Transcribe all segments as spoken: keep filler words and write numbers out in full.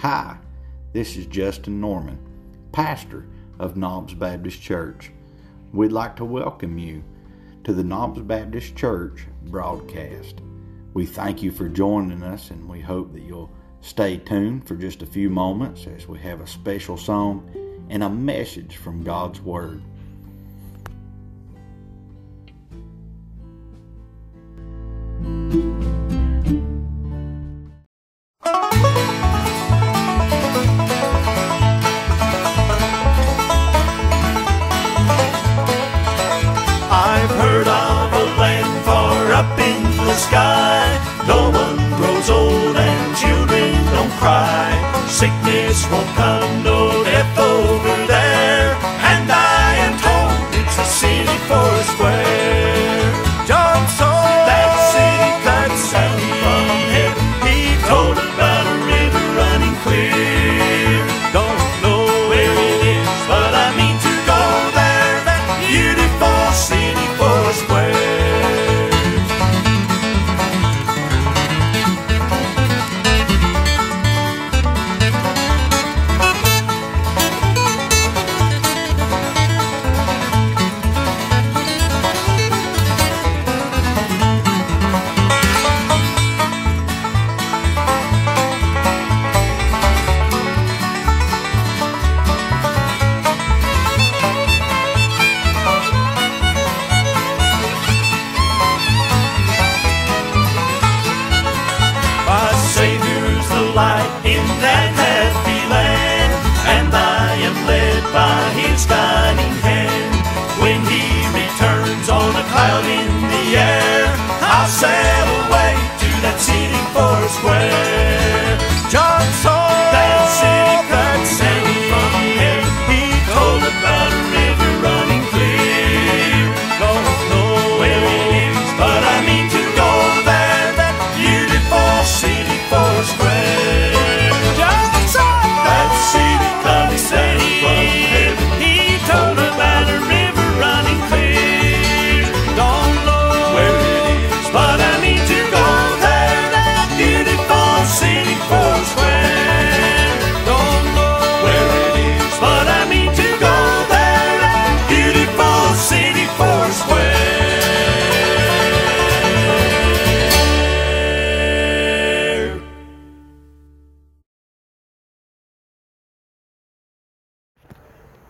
Hi, this is Justin Norman, pastor of Knobs Baptist Church. We'd like to welcome you to the Knobs Baptist Church broadcast. We thank you for joining us, and we hope that you'll stay tuned for just a few moments as we have a special song and a message from God's Word. Sickness won't come, no death over there, and I am told it's a city four square. John saw that city comes down from heaven. He told about a river running clear. Don't know where it is, but I mean to go there, that beautiful city four square.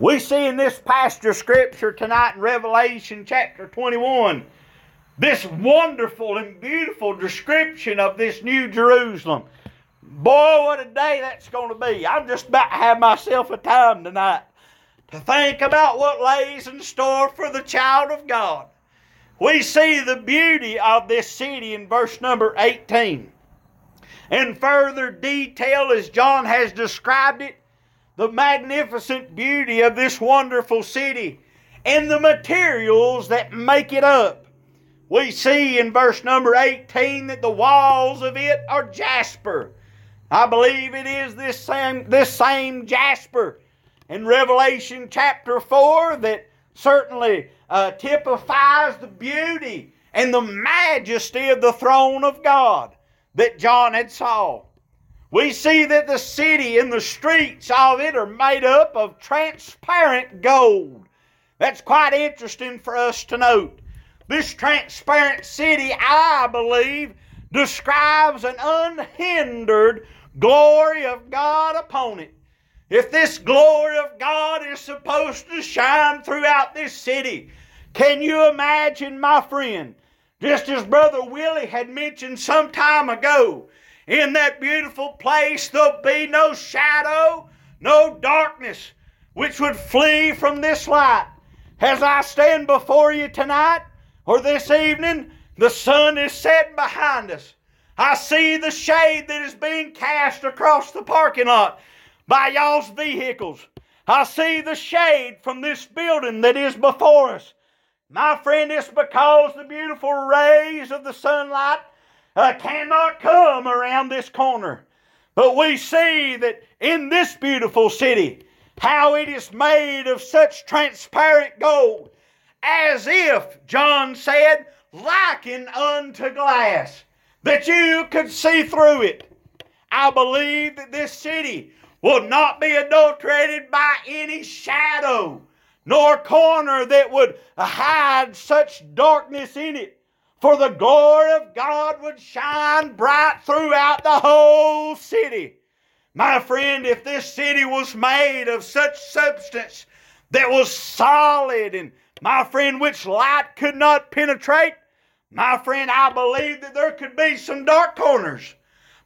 We see in this passage of Scripture tonight in Revelation chapter twenty-one this wonderful and beautiful description of this new Jerusalem. Boy, what a day that's going to be. I'm just about to have myself a time tonight to think about what lays in store for the child of God. We see the beauty of this city in verse number eighteen. In further detail, as John has described it, the magnificent beauty of this wonderful city and the materials that make it up. We see in verse number eighteen that the walls of it are jasper. I believe it is this same, this same jasper in Revelation chapter four that certainly uh, typifies the beauty and the majesty of the throne of God that John had saw. We see that the city and the streets of it are made up of transparent gold. That's quite interesting for us to note. This transparent city, I believe, describes an unhindered glory of God upon it. If this glory of God is supposed to shine throughout this city, can you imagine, my friend, just as Brother Willie had mentioned some time ago, in that beautiful place there'll be no shadow, no darkness, which would flee from this light. As I stand before you tonight, or this evening, the sun is set behind us. I see the shade that is being cast across the parking lot by y'all's vehicles. I see the shade from this building that is before us. My friend, it's because the beautiful rays of the sunlight Uh, cannot come around this corner. But we see that in this beautiful city, how it is made of such transparent gold, as if, John said, likened unto glass, that you could see through it. I believe that this city will not be adulterated by any shadow, nor corner that would hide such darkness in it. For the glory of God would shine bright throughout the whole city. My friend, if this city was made of such substance that was solid, and my friend, which light could not penetrate, my friend, I believe that there could be some dark corners.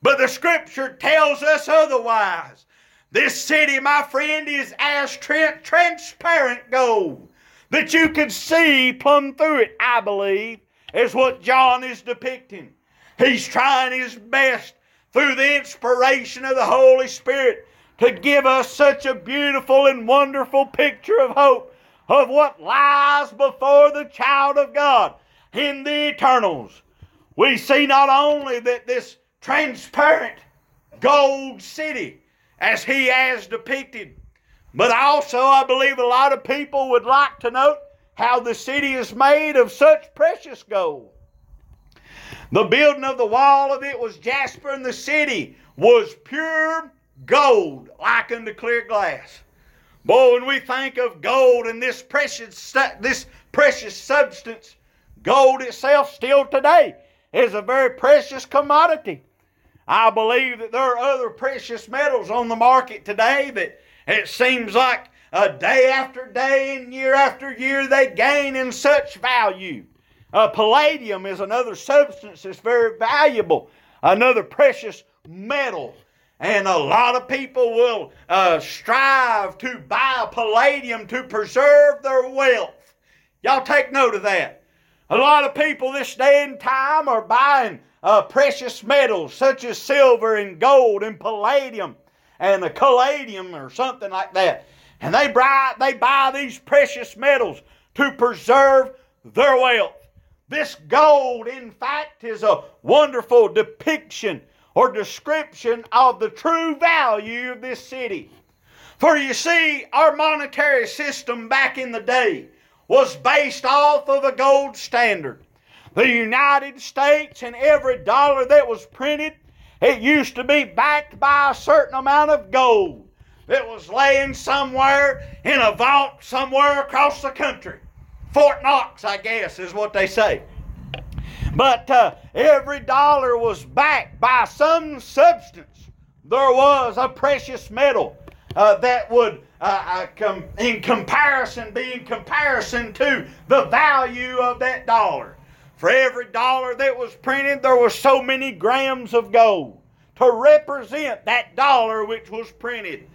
But the Scripture tells us otherwise. This city, my friend, is as tra- transparent gold that you could see plumb through it, I believe, is what John is depicting. He's trying his best through the inspiration of the Holy Spirit to give us such a beautiful and wonderful picture of hope of what lies before the child of God in the eternals. We see not only that this transparent gold city, as he has depicted, but also I believe a lot of people would like to note how the city is made of such precious gold. The building of the wall of it was jasper, and the city was pure gold, like unto clear glass. Boy, when we think of gold and this precious this precious substance, gold itself still today is a very precious commodity. I believe that there are other precious metals on the market today that it seems like Uh, day after day and year after year they gain in such value. Uh, palladium is another substance that's very valuable, another precious metal. And a lot of people will uh, strive to buy palladium to preserve their wealth. Y'all take note of that. A lot of people this day and time are buying uh, precious metals such as silver and gold and palladium and a caladium or something like that. And they buy, they buy these precious metals to preserve their wealth. This gold, in fact, is a wonderful depiction or description of the true value of this city. For you see, our monetary system back in the day was based off of a gold standard. The United States and every dollar that was printed, it used to be backed by a certain amount of gold. It was laying somewhere in a vault somewhere across the country. Fort Knox, I guess, is what they say. But uh, every dollar was backed by some substance. There was a precious metal uh, that would, uh, com- in comparison, be in comparison to the value of that dollar. For every dollar that was printed, there were so many grams of gold to represent that dollar which was printed.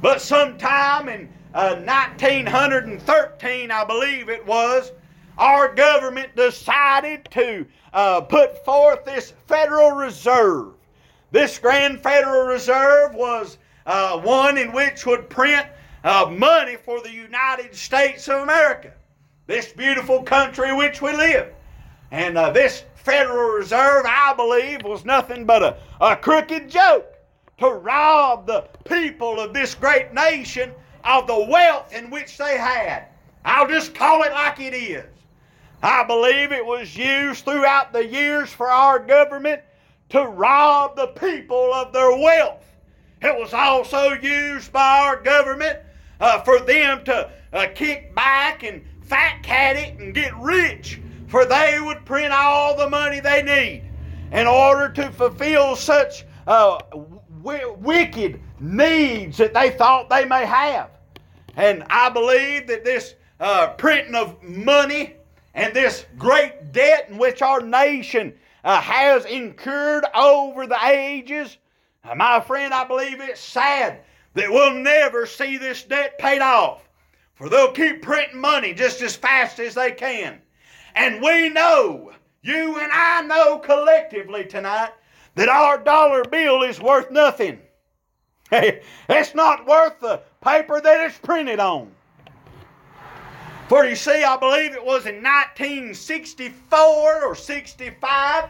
But sometime in uh, nineteen thirteen, I believe it was, our government decided to uh, put forth this Federal Reserve. This Grand Federal Reserve was uh, one in which would print uh, money for the United States of America, this beautiful country in which we live. And uh, this Federal Reserve, I believe, was nothing but a, a crooked joke to rob the people of this great nation of the wealth in which they had. I'll just call it like it is. I believe it was used throughout the years for our government to rob the people of their wealth. It was also used by our government uh, for them to uh, kick back and fat cat it and get rich, for they would print all the money they need in order to fulfill such uh, wicked needs that they thought they may have. And I believe that this uh, printing of money and this great debt in which our nation uh, has incurred over the ages, uh, my friend, I believe it's sad that we'll never see this debt paid off. For they'll keep printing money just as fast as they can. And we know, you and I know collectively tonight, that our dollar bill is worth nothing. It's not worth the paper that it's printed on. For you see, I believe it was in nineteen sixty-four or sixty-five,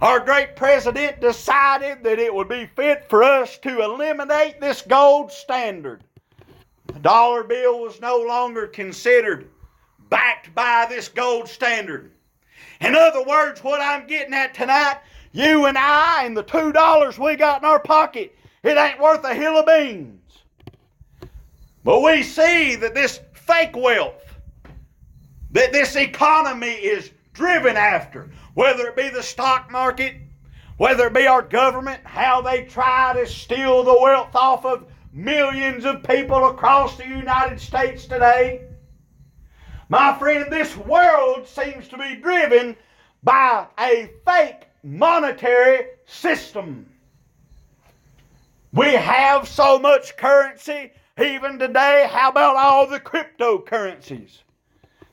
our great president decided that it would be fit for us to eliminate this gold standard. The dollar bill was no longer considered backed by this gold standard. In other words, what I'm getting at tonight, You and I and the two dollars we got in our pocket, it ain't worth a hill of beans. But we see that this fake wealth, that this economy is driven after, whether it be the stock market, whether it be our government, how they try to steal the wealth off of millions of people across the United States today. My friend, this world seems to be driven by a fake monetary system. We have so much currency even today. How about all the cryptocurrencies?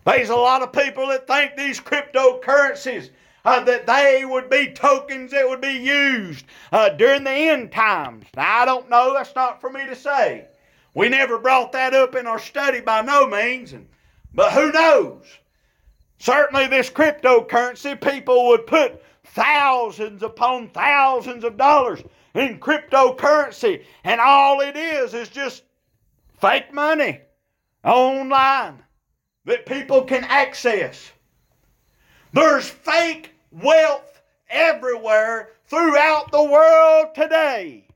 There's a lot of people that think these cryptocurrencies uh, that they would be tokens that would be used uh, during the end times. Now, I don't know. That's not for me to say. We never brought that up in our study by no means. And, but who knows? Certainly this cryptocurrency, people would put thousands upon thousands of dollars in cryptocurrency. And all it is is just fake money online that people can access. There's fake wealth everywhere throughout the world today.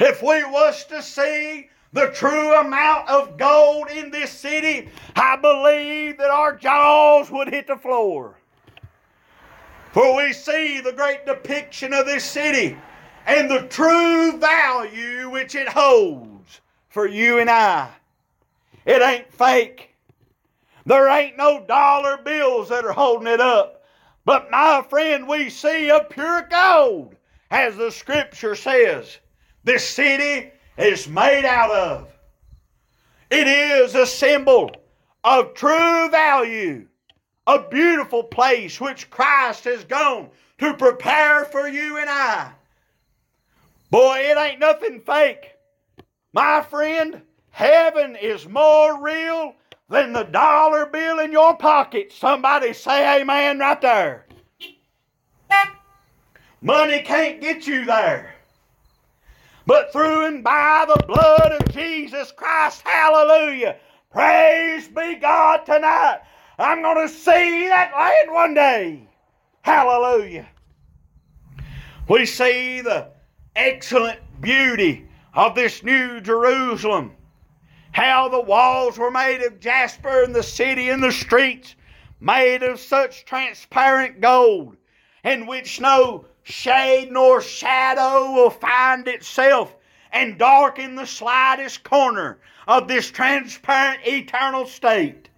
If we was to see the true amount of gold in this city, I believe that our jaws would hit the floor. For we see the great depiction of this city and the true value which it holds for you and I. It ain't fake. There ain't no dollar bills that are holding it up. But my friend, we see of pure gold, as the scripture says, this city is made out of. It is a symbol of true value, a beautiful place which Christ has gone to prepare for you and I. Boy, it ain't nothing fake. My friend, heaven is more real than the dollar bill in your pocket. Somebody say amen right there. Money can't get you there. But through and by the blood of Jesus Christ, hallelujah, praise be God tonight. I'm going to see that land one day. Hallelujah. We see the excellent beauty of this new Jerusalem. How the walls were made of jasper, and the city and the streets made of such transparent gold, in which no shade nor shadow will find itself, and darken the slightest corner of this transparent eternal state.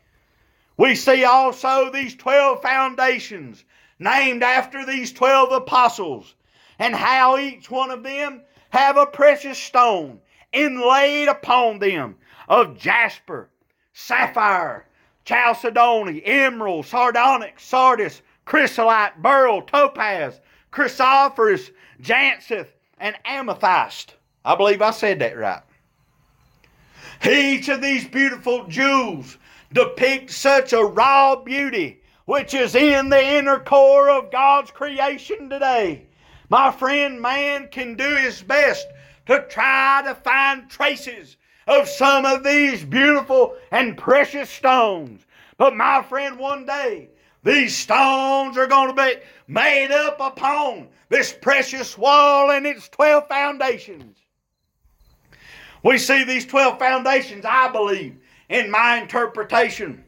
We see also these twelve foundations named after these twelve apostles, and how each one of them have a precious stone inlaid upon them of jasper, sapphire, chalcedony, emerald, sardonyx, sardis, chrysolite, beryl, topaz, chrysoprase, jacinth, and amethyst. I believe I said that right. Each of these beautiful jewels depicts such a raw beauty which is in the inner core of God's creation today. My friend, man can do his best to try to find traces of some of these beautiful and precious stones. But my friend, one day, these stones are going to be made up upon this precious wall and its twelve foundations. We see these twelve foundations, I believe, in my interpretation.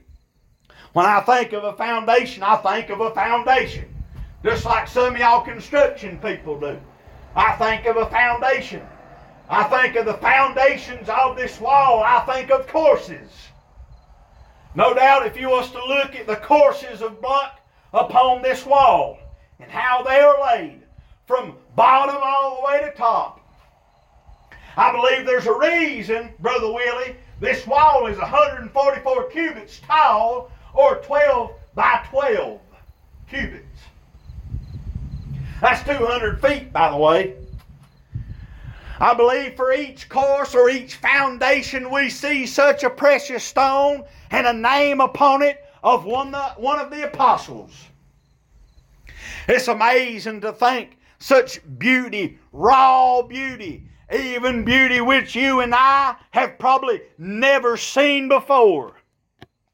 When I think of a foundation, I think of a foundation. Just like some of y'all construction people do. I think of a foundation. I think of the foundations of this wall. I think of courses. No doubt if you was to look at the courses of block upon this wall and how they are laid from bottom all the way to top. I believe there's a reason, Brother Willie, this wall is one hundred forty-four cubits tall, or twelve by twelve cubits. That's two hundred feet, by the way. I believe for each course or each foundation we see such a precious stone and a name upon it of one of the apostles. It's amazing to think such beauty, raw beauty, even beauty which you and I have probably never seen before.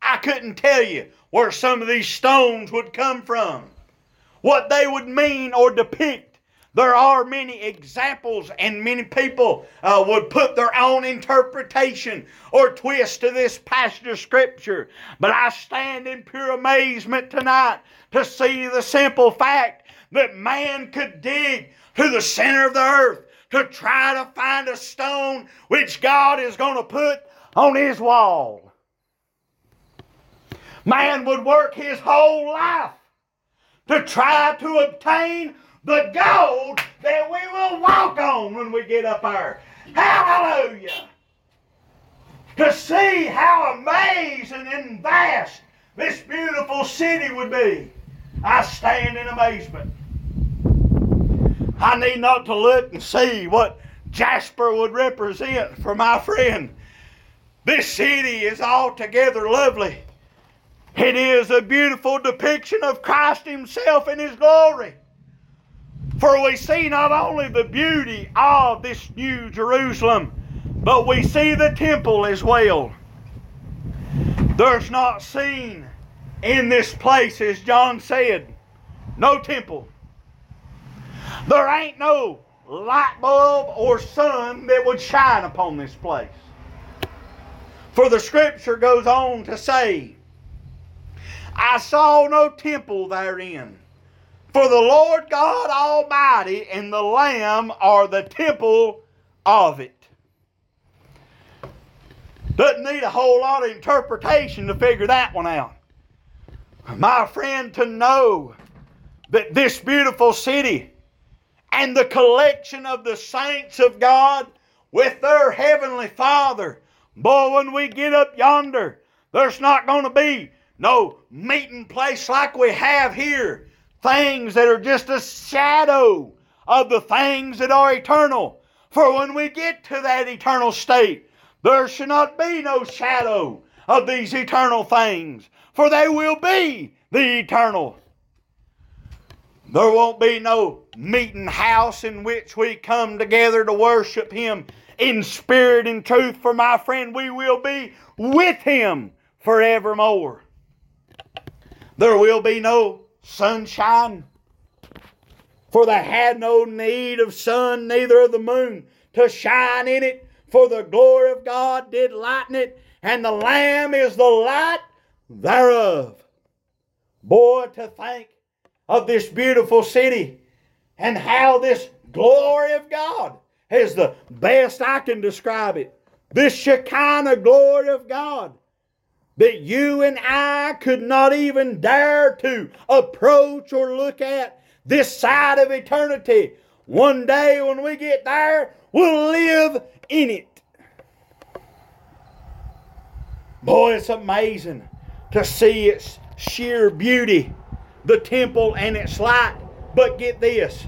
I couldn't tell you where some of these stones would come from what they would mean or depict. There are many examples, and many people uh, would put their own interpretation or twist to this passage of Scripture. But I stand in pure amazement tonight to see the simple fact that man could dig to the center of the earth to try to find a stone which God is going to put on his wall. Man would work his whole life to try to obtain the gold that we will walk on when we get up there. Hallelujah! To see how amazing and vast this beautiful city would be, I stand in amazement. I need not to look and see what jasper would represent for my friend. This city is altogether lovely. It is a beautiful depiction of Christ Himself in His glory. For we see not only the beauty of this new Jerusalem, but we see the temple as well. There's not seen in this place, as John said, no temple. There ain't no light bulb or sun that would shine upon this place. For the Scripture goes on to say, I saw no temple therein, for the Lord God Almighty and the Lamb are the temple of it. Doesn't need a whole lot of interpretation to figure that one out. My friend, to know that this beautiful city and the collection of the saints of God with their Heavenly Father. Boy, when we get up yonder, there's not going to be no meeting place like we have here. Things that are just a shadow of the things that are eternal. For when we get to that eternal state, there should not be no shadow of these eternal things. For they will be the eternal. There won't be no meeting house in which we come together to worship Him in spirit and truth. For my friend, we will be with Him forevermore. There will be no sunshine. For they had no need of sun, neither of the moon, to shine in it. For the glory of God did lighten it, and the Lamb is the light thereof. Boy, to think of this beautiful city and how this glory of God is the best I can describe it. This Shekinah glory of God that you and I could not even dare to approach or look at this side of eternity. One day when we get there, we'll live in it. Boy, it's amazing to see its sheer beauty, the temple and its light. But get this,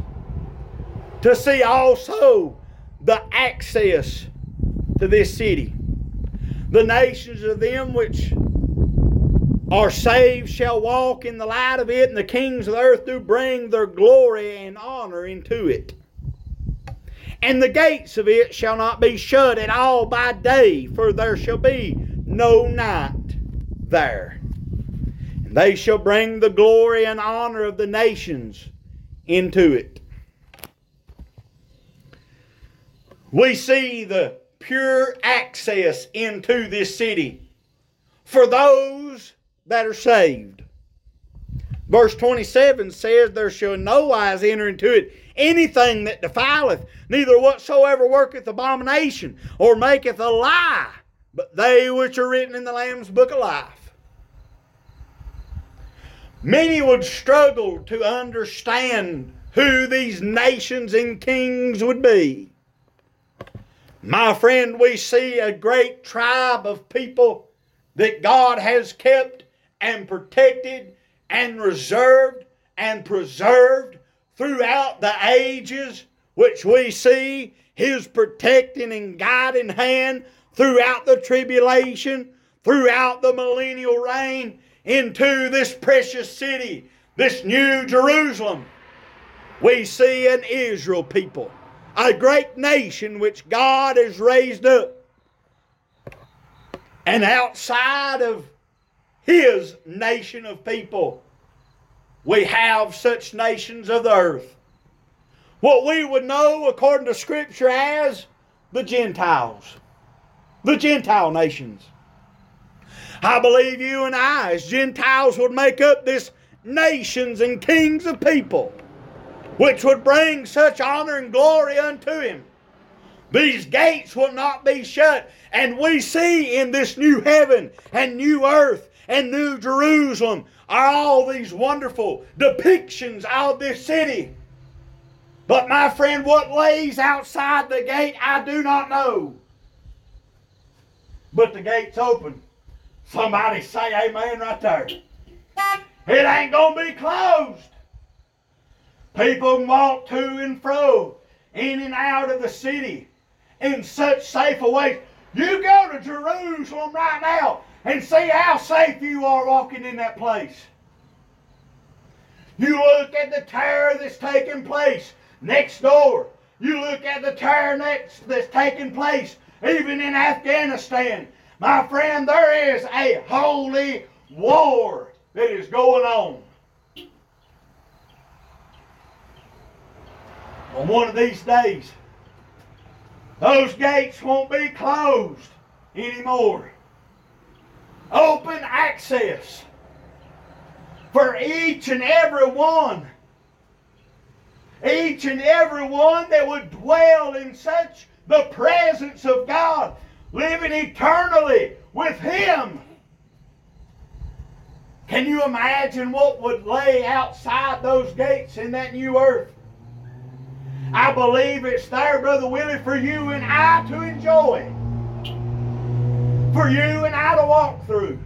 to see also the access to this city. The nations of them which are saved shall walk in the light of it, and the kings of the earth do bring their glory and honor into it. And the gates of it shall not be shut at all by day, for there shall be no night there. They shall bring the glory and honor of the nations into it. We see the pure access into this city for those that are saved. Verse twenty-seven says, there shall in no wise enter into it anything that defileth, neither whatsoever worketh abomination, or maketh a lie, but they which are written in the Lamb's book of life. Many would struggle to understand who these nations and kings would be. My friend, we see a great tribe of people that God has kept and protected and reserved and preserved throughout the ages, which we see His protecting and guiding hand throughout the tribulation, throughout the millennial reign, into this precious city, this new Jerusalem. We see an Israel people, a great nation which God has raised up. And outside of His nation of people, we have such nations of the earth. What we would know according to Scripture as the Gentiles. The Gentile nations. I believe you and I as Gentiles would make up this nations and kings of people, which would bring such honor and glory unto Him. These gates will not be shut. And we see in this new heaven and new earth and new Jerusalem are all these wonderful depictions of this city. But my friend, what lays outside the gate, I do not know. But the gate's open. Somebody say amen right there. It ain't going to be closed. People can walk to and fro, in and out of the city, in such safe a way. You go to Jerusalem right now and see how safe you are walking in that place. You look at the terror that's taking place next door. You look at the terror next, that's taking place even in Afghanistan. My friend, there is a holy war that is going on. On one of these days, those gates won't be closed anymore. Open access for each and every one. Each and every one that would dwell in such the presence of God, living eternally with Him. Can you imagine what would lay outside those gates in that new earth? I believe it's there, Brother Willie, for you and I to enjoy. For you and I to walk through.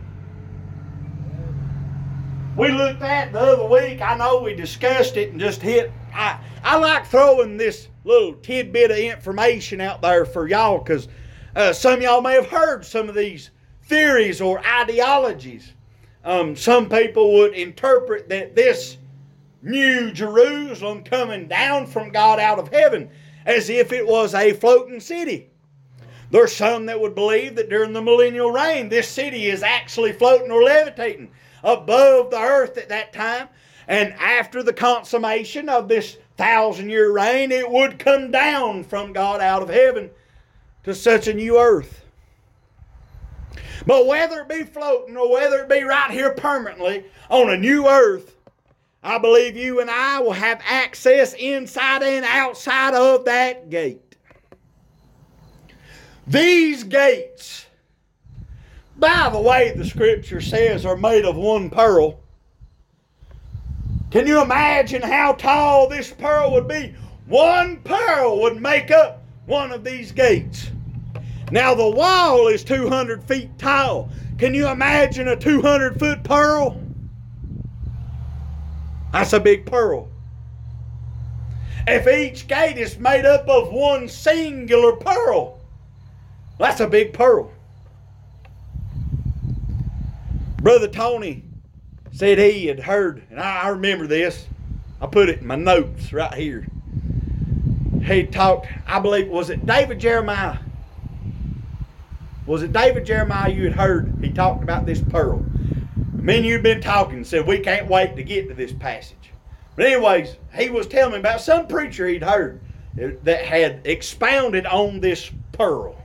We looked at the other week, I know we discussed it and just hit. I, I like throwing this little tidbit of information out there for y'all because uh, some of y'all may have heard some of these theories or ideologies. Um, some people would interpret that this New Jerusalem coming down from God out of heaven as if it was a floating city. There's some that would believe that during the millennial reign this city is actually floating or levitating above the earth at that time, and after the consummation of this thousand year reign it would come down from God out of heaven to such a new earth. But whether it be floating or whether it be right here permanently on a new earth, I believe you and I will have access inside and outside of that gate. These gates, by the way, the Scripture says, are made of one pearl. Can you imagine how tall this pearl would be? One pearl would make up one of these gates. Now the wall is two hundred feet tall. Can you imagine a two hundred foot pearl? That's a big pearl. If each gate is made up of one singular pearl, that's a big pearl. Brother Tony said he had heard, and I remember this. I put it in my notes right here. He talked, I believe, was it David Jeremiah? Was it David Jeremiah you had heard? He talked about this pearl. Me and you have been talking and said we can't wait to get to this passage. But anyways, he was telling me about some preacher he'd heard that had expounded on this pearl.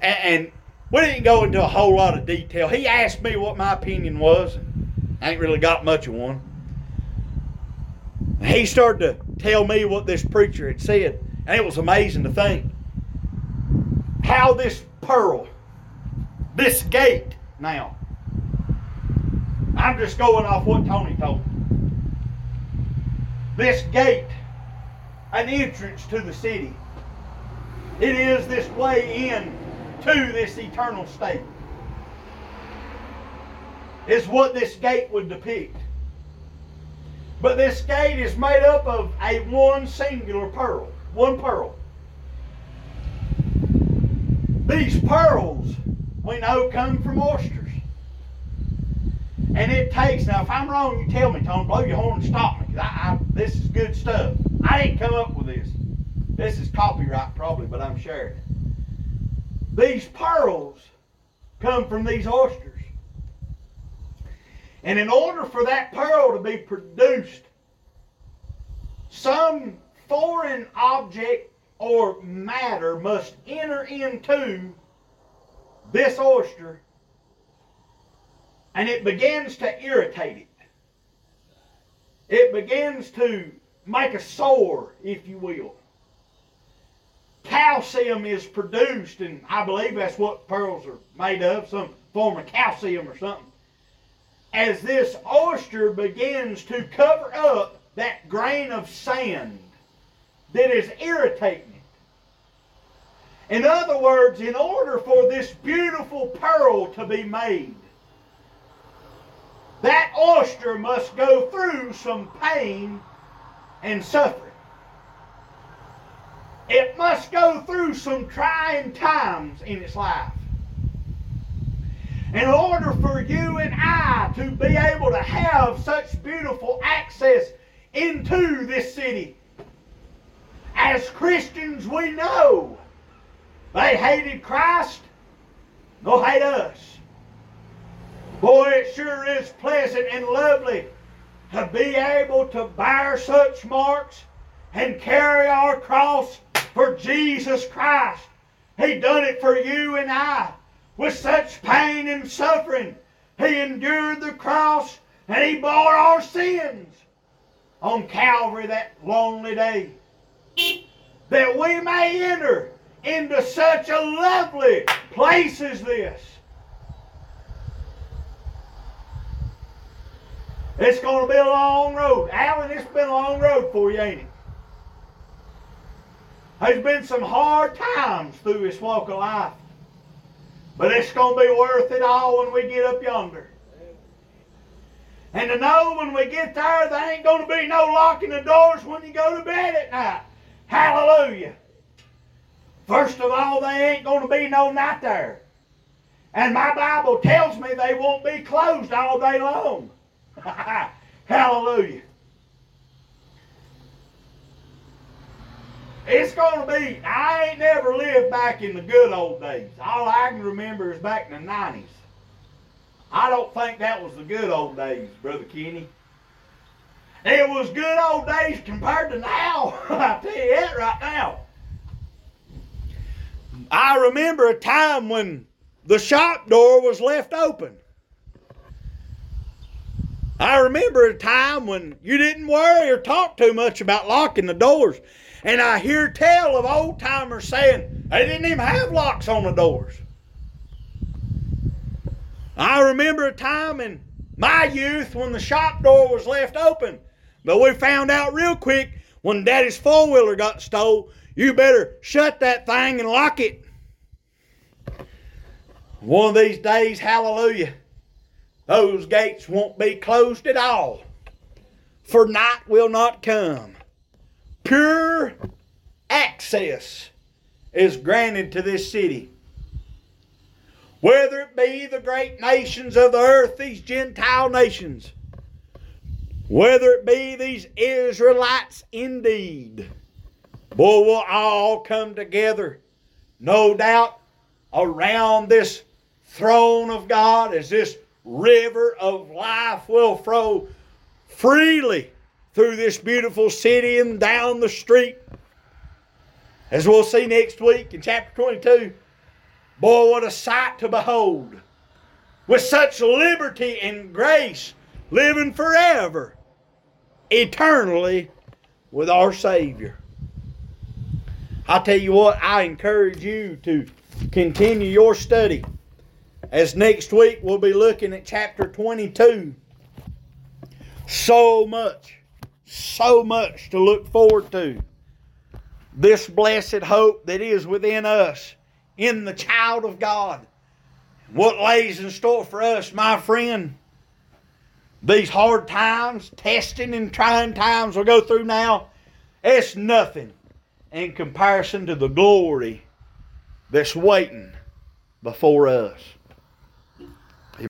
And we didn't go into a whole lot of detail. He asked me what my opinion was. I ain't really got much of one. He started to tell me what this preacher had said. And it was amazing to think how this pearl, this gate now, I'm just going off what Tony told me. This gate, an entrance to the city. It is this way in to this eternal state. It's what this gate would depict. But this gate is made up of a one singular pearl. One pearl. These pearls, we know, come from oysters. And it takes, now if I'm wrong, you tell me, Tony, blow your horn and stop me. I, I, this is good stuff. I didn't come up with this. This is copyright probably, but I'm sharing it. These pearls come from these oysters. And in order for that pearl to be produced, some foreign object or matter must enter into this oyster, and it begins to irritate it. It begins to make a sore, if you will. Calcium is produced, and I believe that's what pearls are made of, some form of calcium or something. As this oyster begins to cover up that grain of sand that is irritating it. In other words, in order for this beautiful pearl to be made, that oyster must go through some pain and suffering. It must go through some trying times in its life. In order for you and I to be able to have such beautiful access into this city, as Christians we know they hated Christ, they'll hate us. Boy, it sure is pleasant and lovely to be able to bear such marks and carry our cross for Jesus Christ. He done it for you and I. With such pain and suffering, He endured the cross and He bore our sins on Calvary that lonely day, that we may enter into such a lovely place as this. It's going to be a long road. Alan, it's been a long road for you, ain't it? There's been some hard times through this walk of life. But it's going to be worth it all when we get up yonder. And to know when we get there, there ain't going to be no locking the doors when you go to bed at night. Hallelujah. First of all, there ain't going to be no night there. And my Bible tells me they won't be closed all day long. Hallelujah. It's going to be, I ain't never lived back in the good old days. All I can remember is back in the nineties. I don't think that was the good old days, Brother Kenny. It was good old days compared to now. I tell you that right now. I remember a time when the shop door was left open. I remember a time when you didn't worry or talk too much about locking the doors. And I hear tell of old timers saying they didn't even have locks on the doors. I remember a time in my youth when the shop door was left open. But we found out real quick when Daddy's four-wheeler got stole, you better shut that thing and lock it. One of these days, hallelujah, those gates won't be closed at all, for night will not come. Pure access is granted to this city. Whether it be the great nations of the earth, these Gentile nations, whether it be these Israelites indeed, boy, we'll all come together, no doubt, around this throne of God as this river of life will flow freely through this beautiful city and down the street. As we'll see next week in chapter twenty-two, boy, what a sight to behold. With such liberty and grace, living forever, eternally with our Savior. I'll tell you what, I encourage you to continue your study, as next week we'll be looking at chapter twenty-two. So much, so much to look forward to. This blessed hope that is within us, in the child of God. What lays in store for us, my friend, these hard times, testing and trying times we'll go through now, it's nothing in comparison to the glory that's waiting before us.